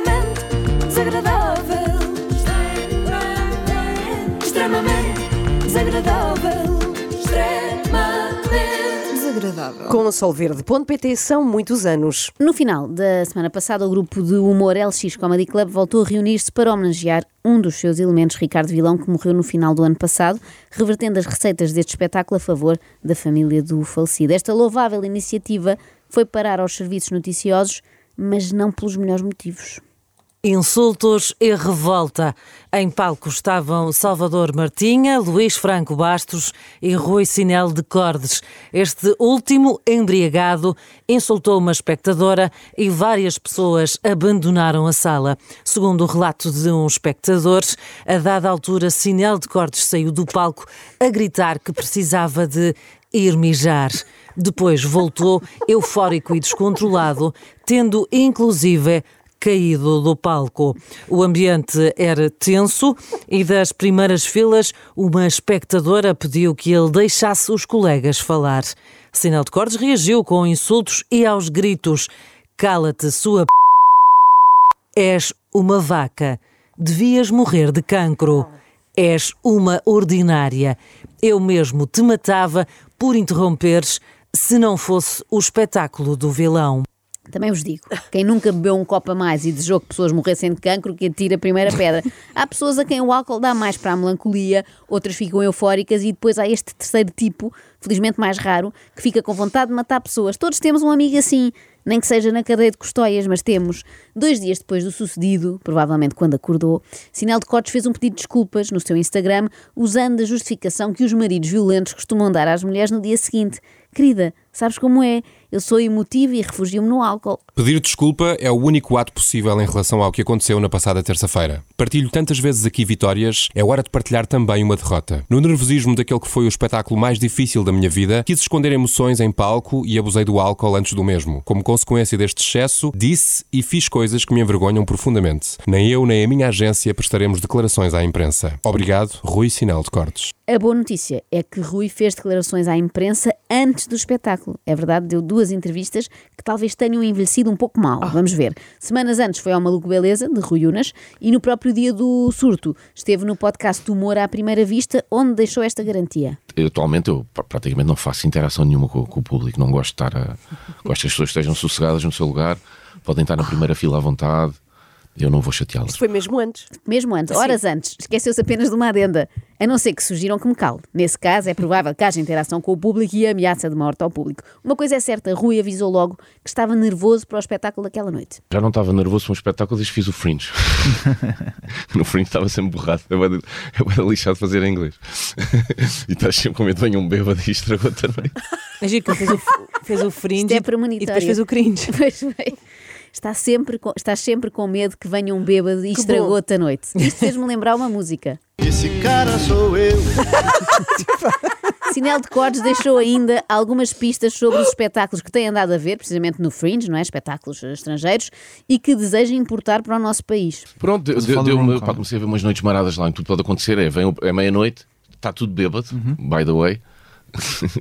extremamente desagradável. Extremamente desagradável. Com o solverde.pt são muitos anos. No final da semana passada, o grupo de humor LX Comedy Club voltou a reunir-se para homenagear um dos seus elementos, Ricardo Vilão, que morreu no final do ano passado, revertendo as receitas deste espetáculo a favor da família do falecido. Esta louvável iniciativa foi parar aos serviços noticiosos, mas não pelos melhores motivos. Insultos e revolta. Em palco estavam Salvador Martinha, Luís Franco Bastos e Rui Sinel de Cordes. Este último, embriagado, insultou uma espectadora e várias pessoas abandonaram a sala. Segundo o relato de um espectador, a dada altura Sinel de Cordes saiu do palco a gritar que precisava de ir mijar. Depois voltou, eufórico e descontrolado, tendo inclusive caído do palco. O ambiente era tenso e das primeiras filas uma espectadora pediu que ele deixasse os colegas falar. Sinel de Cordes reagiu com insultos e aos gritos. Cala-te, sua p***, és uma vaca, devias morrer de cancro, és uma ordinária, eu mesmo te matava por interromperes se não fosse o espetáculo do vilão. Também vos digo, quem nunca bebeu um copo a mais e desejou que pessoas morressem de cancro, que atire a primeira pedra. Há pessoas a quem o álcool dá mais para a melancolia, outras ficam eufóricas e depois há este terceiro tipo, felizmente mais raro, que fica com vontade de matar pessoas. Todos temos um amigo assim, nem que seja na cadeia de Custóias, mas temos. 2 dias depois do sucedido, provavelmente quando acordou, Sinel de Cordes fez um pedido de desculpas no seu Instagram, usando a justificação que os maridos violentos costumam dar às mulheres no dia seguinte. Querida, sabes como é? Eu sou emotivo e refugio-me no álcool. Pedir desculpa é o único ato possível em relação ao que aconteceu na passada terça-feira. Partilho tantas vezes aqui vitórias, é hora de partilhar também uma derrota. No nervosismo daquele que foi o espetáculo mais difícil da minha vida, quis esconder emoções em palco e abusei do álcool antes do mesmo. Como consequência deste excesso, disse e fiz coisas que me envergonham profundamente. Nem eu nem a minha agência prestaremos declarações à imprensa. Obrigado, Rui Sinel de Cordes. A boa notícia é que Rui fez declarações à imprensa antes do espetáculo. É verdade, deu 2 entrevistas que talvez tenham envelhecido um pouco mal. Vamos ver. Semanas antes foi ao Maluco Beleza, de Rui Unas, e no próprio dia do surto esteve no podcast Humor à Primeira Vista, onde deixou esta garantia. Atualmente eu praticamente não faço interação nenhuma com o público. Não gosto de estar a... Gosto que as pessoas estejam sossegadas no seu lugar, podem estar na primeira fila à vontade. Eu não vou chateá-los. Foi mesmo antes. Mesmo antes, horas antes. Esqueceu-se apenas de uma adenda. A não ser que sugiram que me calde. Nesse caso, é provável que haja interação com o público e a ameaça de morte ao público. Uma coisa é certa, Rui avisou logo que estava nervoso para o espetáculo daquela noite. Já não estava nervoso para um espetáculo, desde que fiz o Fringe. No Fringe estava sempre borrado. Eu era lixado de fazer em inglês. E estás sempre com medo, venha um bêbado e estragou também. Imagina que fez o Fringe é e depois fez o Cringe. Pois bem. Estás sempre com medo que venha um bêbado e estragou-te a noite. Isto fez-me lembrar uma música. Esse cara sou eu. Sinel de Cordes deixou ainda algumas pistas sobre os espetáculos que tem andado a ver, precisamente no Fringe, não é? Espetáculos estrangeiros, e que deseja importar para o nosso país. Pronto, comecei a ver umas noites maradas lá, em tudo pode acontecer, é meia-noite, está tudo bêbado, by the way,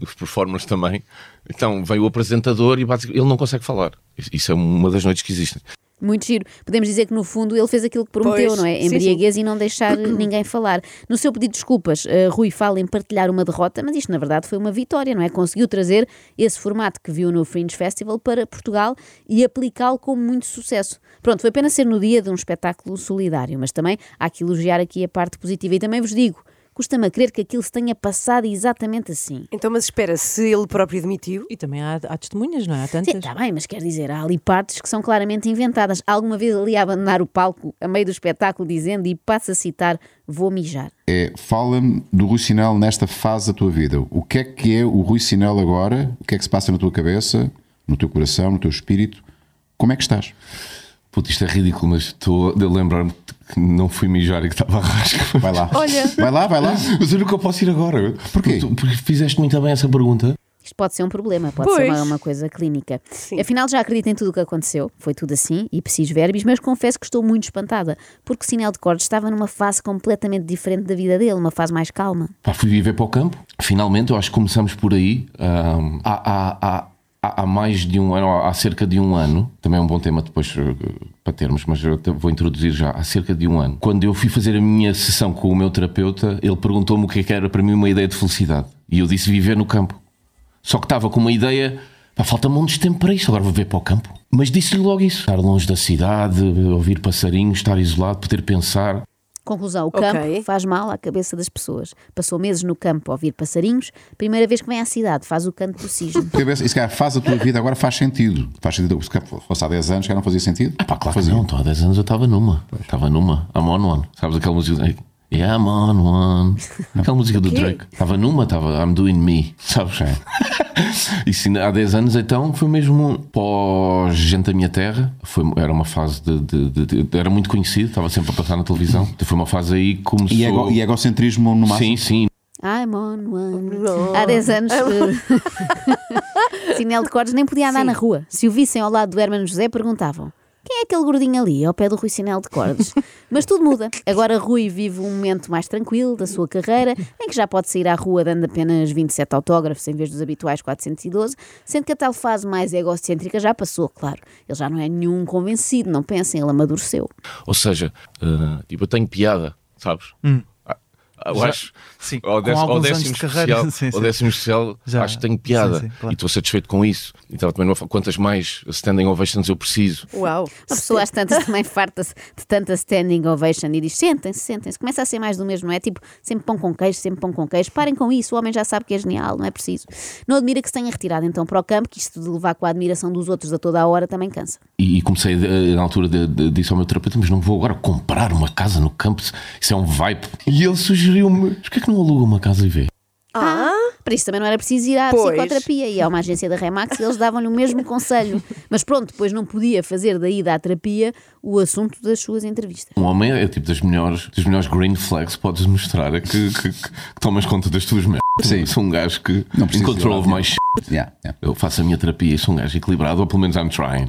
os performers também. Então vem o apresentador e ele não consegue falar. Isso é uma das noites que existem. Muito giro. Podemos dizer que no fundo ele fez aquilo que prometeu, pois, não é? Embriaguez e não deixar ninguém falar. No seu pedido de desculpas, Rui fala em partilhar uma derrota, mas isto na verdade foi uma vitória, não é? Conseguiu trazer esse formato que viu no Fringe Festival para Portugal e aplicá-lo com muito sucesso. Pronto, foi apenas ser no dia de um espetáculo solidário, mas também há que elogiar aqui a parte positiva. E também vos digo, custa-me a crer que aquilo se tenha passado exatamente assim. Então, mas espera, se ele próprio admitiu... E também há testemunhas, não é? Há tantas. Sim, está bem, mas quer dizer, há ali partes que são claramente inventadas. Alguma vez ali a abandonar o palco, a meio do espetáculo, dizendo, e passo a citar, vou mijar. É, fala-me do Rui Sinel nesta fase da tua vida. O que é o Rui Sinel agora? O que é que se passa na tua cabeça, no teu coração, no teu espírito? Como é que estás? Puto, isto é ridículo, mas estou a lembrar-me que não fui mijar e que estava a rasca. Vai lá. Olha. Vai lá. Mas eu nunca posso ir agora. Porquê? Porque fizeste muito bem essa pergunta. Isto pode ser um problema, pode ser uma coisa clínica. Sim. Afinal, já acredito em tudo o que aconteceu. Foi tudo assim, ipsis verbis, mas confesso que estou muito espantada, porque Sinel de Cordes estava numa fase completamente diferente da vida dele, uma fase mais calma. Fui viver para o campo. Finalmente, eu acho que começamos por aí. há mais de um ano, há cerca de um ano, também é um bom tema depois para termos, mas eu vou introduzir já, há cerca de um ano, quando eu fui fazer a minha sessão com o meu terapeuta, ele perguntou-me o que é que era para mim uma ideia de felicidade. E eu disse viver no campo. Só que estava com uma ideia, pá, falta-me um tempo para isso, agora vou ver para o campo. Mas disse-lhe logo isso. Estar longe da cidade, ouvir passarinhos, estar isolado, poder pensar. Conclusão, o campo faz mal à cabeça das pessoas. Passou meses no campo a ouvir passarinhos, primeira vez que vem à cidade, faz o canto do cisne. Isso, cara, faz a tua vida, agora faz sentido. Faz sentido, se fosse há 10 anos, já não fazia sentido? Ah pá, claro que não, então, há 10 anos eu estava numa. Estava numa, I'm on one. Sabes aquela música? Yeah, I'm on one. Aquela música do Drake. Estava numa, estava I'm doing me. Sabes? É. Isso há 10 anos então foi mesmo pós Gente da Minha Terra, foi, era uma fase de era muito conhecido, estava sempre a passar na televisão, então foi uma fase aí que começou... E egocentrismo no máximo? Sim, sim. I'm on one. Há 10 anos Sinel de Cordes nem podia andar na rua. Se o vissem ao lado do Hermano José perguntavam: quem é aquele gordinho ali ao pé do Rui Sinel de Cordes? Mas tudo muda. Agora Rui vive um momento mais tranquilo da sua carreira, em que já pode sair à rua dando apenas 27 autógrafos em vez dos habituais 412, sendo que a tal fase mais egocêntrica já passou, claro. Ele já não é nenhum convencido, não pensem, ele amadureceu. Ou seja, tipo, eu tenho piada, sabes? Eu acho, sim, ao décimo especial, acho que tenho piada, sim, claro. E estou satisfeito com isso. Então, também não, quantas mais standing ovations eu preciso? Uau! Uma pessoa às tantas também farta-se de tanta standing ovation e diz: sentem-se, sentem-se. Começa a ser mais do mesmo, não é? Tipo, sempre pão com queijo, sempre pão com queijo. Parem com isso, o homem já sabe que é genial, não é preciso. Não admira que se tenha retirado então para o campo, que isto de levar com a admiração dos outros a toda a hora também cansa. E comecei, na altura, disse ao meu terapeuta: mas não vou agora comprar uma casa no campo, isso é um vibe. E ele sugeriu. Por que é que não aluga uma casa e vê? Para isso também não era preciso ir à psicoterapia. E a uma agência da Remax e eles davam-lhe o mesmo conselho. Mas pronto, depois não podia fazer da ida à terapia o assunto das suas entrevistas. Um homem é tipo das melhores green flags que podes mostrar é que tomas conta das tuas merdas. Sou um gajo que não in control of my shit. Eu faço a minha terapia e sou um gajo equilibrado, ou pelo menos I'm trying.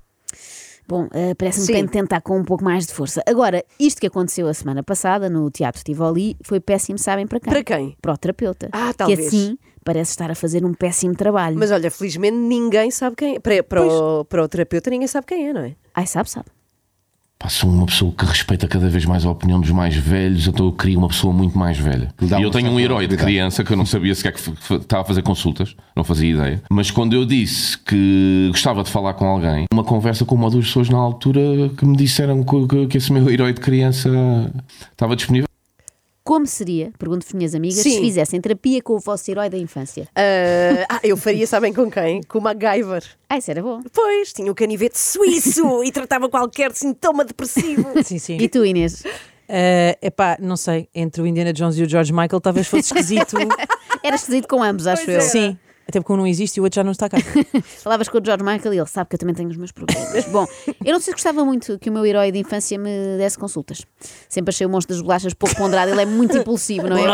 Bom, parece-me que tem de tentar com um pouco mais de força. Agora, isto que aconteceu a semana passada no Teatro Tivoli foi péssimo, sabem para quem? Para quem? Para o terapeuta. Ah, talvez. Que assim parece estar a fazer um péssimo trabalho. Mas olha, felizmente ninguém sabe quem é. Para o terapeuta ninguém sabe quem é, não é? Ai, sabe. Sou uma pessoa que respeita cada vez mais a opinião dos mais velhos, então eu crio uma pessoa muito mais velha. E eu tenho um herói de criança que eu não sabia sequer que estava a fazer consultas, não fazia ideia. Mas quando eu disse que gostava de falar com alguém, uma conversa com uma ou duas pessoas na altura que me disseram que esse meu herói de criança estava disponível. Como seria, pergunto-vos, minhas amigas, se fizessem terapia com o vosso herói da infância? Eu faria, sabem com quem? Com o MacGyver. Ah, isso era bom. Pois, tinha um canivete suíço e tratava qualquer sintoma depressivo. Sim. E tu, Inês? Não sei, entre o Indiana Jones e o George Michael talvez fosse esquisito. Era esquisito com ambos, acho eu. Sim. Até porque um não existe e o outro já não está cá. Falavas com o George Michael e ele sabe que eu também tenho os meus problemas. Bom, eu não sei se gostava muito que o meu herói de infância me desse consultas. Sempre achei o monstro das bolachas pouco ponderado. Ele é muito impulsivo, não é?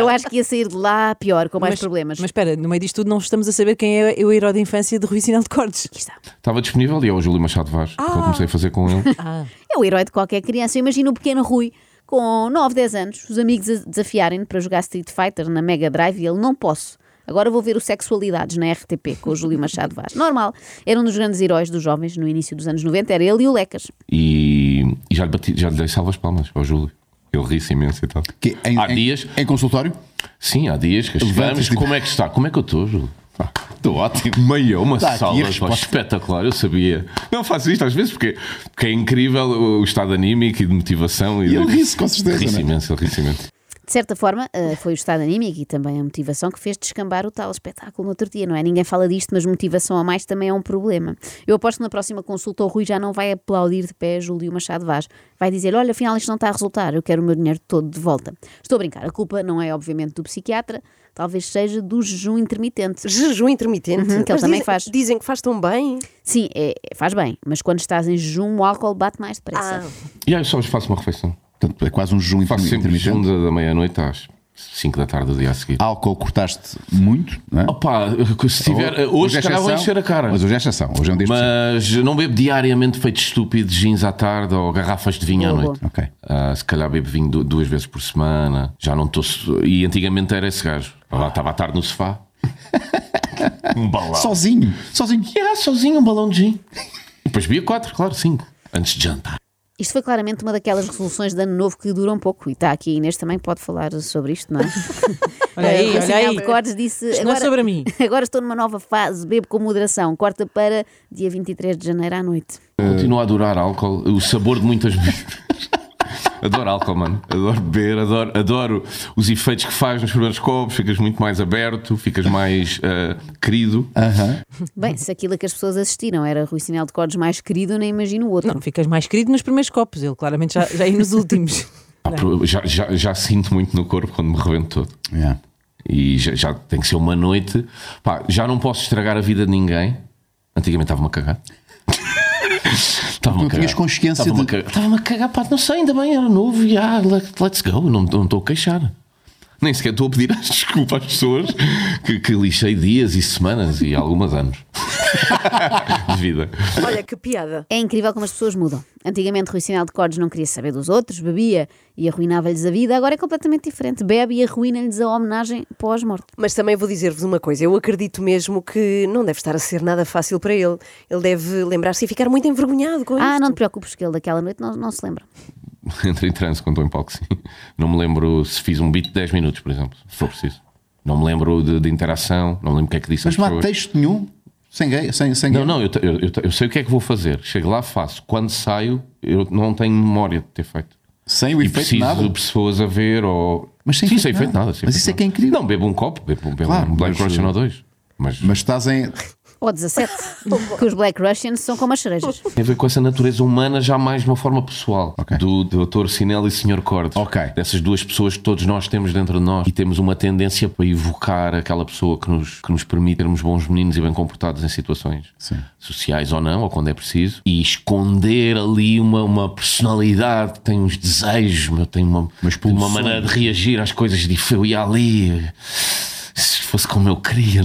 Eu acho que ia sair de lá pior, com mais problemas. Mas espera, no meio disto tudo não estamos a saber quem é o herói de infância de Rui Sinel de Cordes. Aqui está. Estava disponível e é o Júlio Machado Vaz, que eu comecei a fazer com ele. É o herói de qualquer criança. Eu imagino o pequeno Rui. Com 9, 10 anos, os amigos desafiarem-no para jogar Street Fighter na Mega Drive e ele: não posso. Agora vou ver o Sexualidades na RTP com o Júlio Machado Vaz. Normal, era um dos grandes heróis dos jovens no início dos anos 90, era ele e o Lecas. E já lhe dei salvas palmas ao Júlio. Ele ri-se imenso e tal. Há dias em consultório? Sim, há dias que chegamos. Como é que está? Como é que eu estou, Júlio? Estou ótimo. Uma salva espetacular, eu sabia. Não faço isto às vezes porque é incrível o estado anímico e de motivação. E ele ri-se com certeza. Ri-se imenso. De certa forma, foi o estado anímico e também a motivação que fez descambar o tal espetáculo no outro dia, não é? Ninguém fala disto, mas motivação a mais também é um problema. Eu aposto que na próxima consulta o Rui já não vai aplaudir de pé Júlio Machado Vaz. Vai dizer: olha, afinal isto não está a resultar, eu quero o meu dinheiro todo de volta. Estou a brincar, a culpa não é obviamente do psiquiatra, talvez seja do jejum intermitente. Jejum intermitente? Que ele também faz. Dizem que faz tão bem. Sim, faz bem, mas quando estás em jejum o álcool bate mais depressa. E aí eu só faço uma refeição. Portanto, é quase um jejum intermitente. Faço sempre jejum da meia-noite às 5 da tarde do dia a seguir. Álcool cortaste muito, não é? Se tiver... Hoje já vou encher a cara. Mas hoje é exceção. Hoje é um dia específico. Não bebo diariamente feitos estúpidos, gins à tarde ou garrafas de vinho à noite. Okay. Se calhar bebo vinho duas vezes por semana. Já não estou... E antigamente era esse gajo. Estava à tarde no sofá. Um balão. Sozinho. Yeah, sozinho, um balão de gin. Depois bebia 4, claro, 5. Antes de jantar. Isto foi claramente uma daquelas resoluções de ano novo que duram pouco. E está aqui, a Inês também pode falar sobre isto, não é? Olha aí, Rui Sinel de Cordes disse, isto agora, não é sobre mim. Agora estou numa nova fase, bebo com moderação. Corta para dia 23 de janeiro à noite. Continuo a adorar álcool, o sabor de muitas bebidas. Adoro álcool, mano. Adoro beber, adoro os efeitos que faz nos primeiros copos. Ficas muito mais aberto, ficas mais querido. Uh-huh. Bem, se aquilo a que as pessoas assistiram era Rui Sinel de Cordes mais querido, nem imagino o outro. Não, ficas mais querido nos primeiros copos. Ele claramente já é nos últimos. Já sinto muito no corpo quando me revento todo. Yeah. E já tem que ser uma noite. Pá, já não posso estragar a vida de ninguém. Antigamente estava-me a cagar. Não tinhas consciência de... Estava-me a cagar, pá, não sei, ainda bem, era novo e let's go, não estou a queixar. Nem sequer estou a pedir as desculpas às pessoas que lixei dias e semanas e algumas anos de vida. Olha, que piada. É incrível como as pessoas mudam. Antigamente Rui Sinel de Cordes não queria saber dos outros, bebia e arruinava-lhes a vida. Agora é completamente diferente, bebe e arruina-lhes a homenagem pós-morte. Mas também vou dizer-vos uma coisa, eu acredito mesmo que não deve estar a ser nada fácil para ele. Ele deve lembrar-se e ficar muito envergonhado com isso. Ah, não te preocupes que ele daquela noite não se lembra. Entrei em transe quando estou em palco, sim. Não me lembro se fiz um beat de 10 minutos, por exemplo, se for preciso. Não me lembro de interação, não me lembro o que é que disse. Mas não há texto nenhum? Sem gay? Não, eu sei o que é que vou fazer. Chego lá, faço. Quando saio, eu não tenho memória de ter feito. Sem o efeito nada? Preciso de pessoas a ver ou... Mas sem efeito nada. Mas isso é que é incrível. Não, bebo um copo, bebo claro, um Black Russian ou dois. Mas estás em... Ou 17, que os Black Russians são como as cerejas. Tem a ver com essa natureza humana, já mais de uma forma pessoal, okay. do Dr. Sinel e Sr. Cordes, okay. Dessas duas pessoas que todos nós temos dentro de nós e temos uma tendência para evocar aquela pessoa que nos permite termos bons meninos e bem comportados em situações, sim, sociais ou não, ou quando é preciso, e esconder ali uma personalidade que tem uns desejos, meu, tem uma maneira de reagir às coisas diferentes. Eu ia ali... Se fosse como eu queria,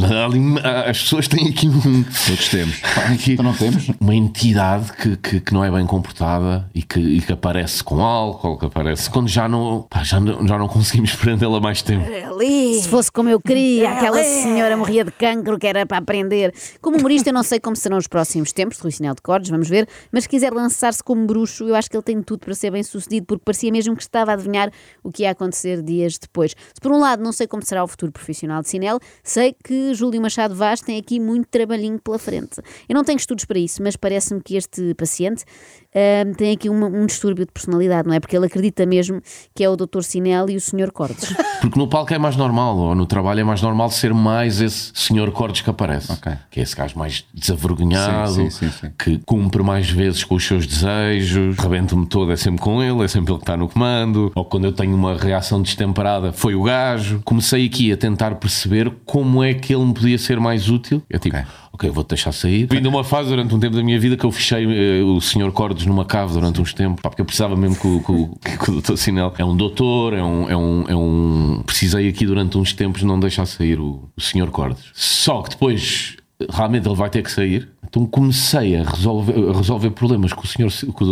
as pessoas têm aqui um... Todos temos. Aqui não temos. Uma entidade que não é bem comportada e que aparece com álcool, que aparece quando já não conseguimos prendê-la mais tempo. Se fosse como eu queria, aquela senhora morria de cancro, que era para aprender. Como humorista, eu não sei como serão os próximos tempos de Rui Sinel de Cordes, vamos ver, mas se quiser lançar-se como bruxo, eu acho que ele tem tudo para ser bem sucedido, porque parecia mesmo que estava a adivinhar o que ia acontecer dias depois. Se por um lado não sei como será o futuro profissional de Sinel, sei que Júlio Machado Vaz tem aqui muito trabalhinho pela frente. Eu não tenho estudos para isso, mas parece-me que este paciente tem aqui um distúrbio de personalidade, não é? Porque ele acredita mesmo que é o Dr. Sinel e o Sr. Cordes. Porque no palco é mais normal, ou no trabalho é mais normal ser mais esse Sr. Cordes que aparece, okay, que é esse gajo mais desavergonhado, sim. Que cumpre mais vezes com os seus desejos, rebento-me todo, é sempre com ele, é sempre ele que está no comando, ou quando eu tenho uma reação destemperada, foi o gajo. Comecei aqui a tentar perceber como é que ele me podia ser mais útil. Eu digo, ok, vou-te deixar sair. Vim de uma fase durante um tempo da minha vida que eu fechei o Sr. Cordes numa cave durante uns tempos, porque eu precisava mesmo que o Dr. Sinel é um doutor, é um... Precisei aqui durante uns tempos não deixar sair o Sr. Cordes. Só que depois, realmente ele vai ter que sair. Então comecei a resolver problemas que o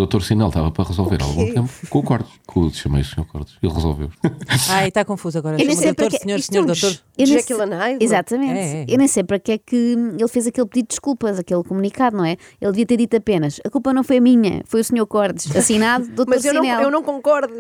Dr. Sinel estava para resolver há algum tempo. Com o Cordes. Chamei o Sr. Cordes. Ele resolveu. Ai, está confuso agora. Chama o Dr. Sr. Dr. Jekyll and Hyde. Exatamente. Eu nem sei para que é que ele fez aquele pedido de desculpas, aquele comunicado, não é? Ele devia ter dito apenas, a culpa não foi a minha, foi o Sr. Cordes. Assinado, Dr. Sinel. Mas eu não concordo.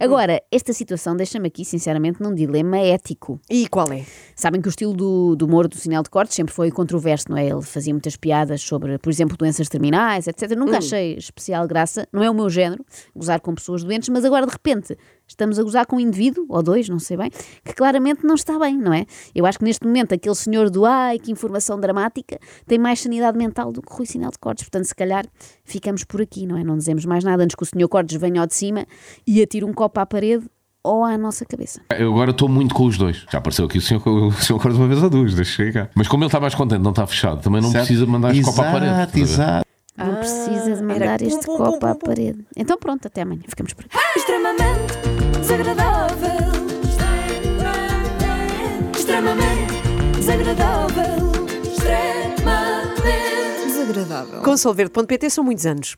Agora, esta situação deixa-me aqui, sinceramente, num dilema ético. E qual é? Sabem que o estilo do humor do Sinel de Cordes sempre foi controverso, não é? Ele fazia muitas piadas sobre, por exemplo, doenças terminais, etc. Nunca achei especial graça, não é o meu género, gozar com pessoas doentes, mas agora de repente estamos a gozar com um indivíduo, ou dois, não sei bem, que claramente não está bem, não é? Eu acho que neste momento aquele senhor do ai, que informação dramática, tem mais sanidade mental do que Rui Sinel de Cordes, portanto se calhar ficamos por aqui, não é? Não dizemos mais nada antes que o senhor Cordes venha ao de cima e atire um copo à parede ou à nossa cabeça. Eu agora estou muito com os dois. Já apareceu aqui o Sr. Cordes uma vez ou duas, deixa eu chegar. Mas como ele está mais contente, não está fechado, também não precisa mandar este copo à parede. Exato. Não precisa de mandar este copo à parede. Então pronto, até amanhã. Ficamos por aqui. Extremamente desagradável. Extremamente desagradável. Extremamente desagradável. Com Sol Verde.pt são muitos anos.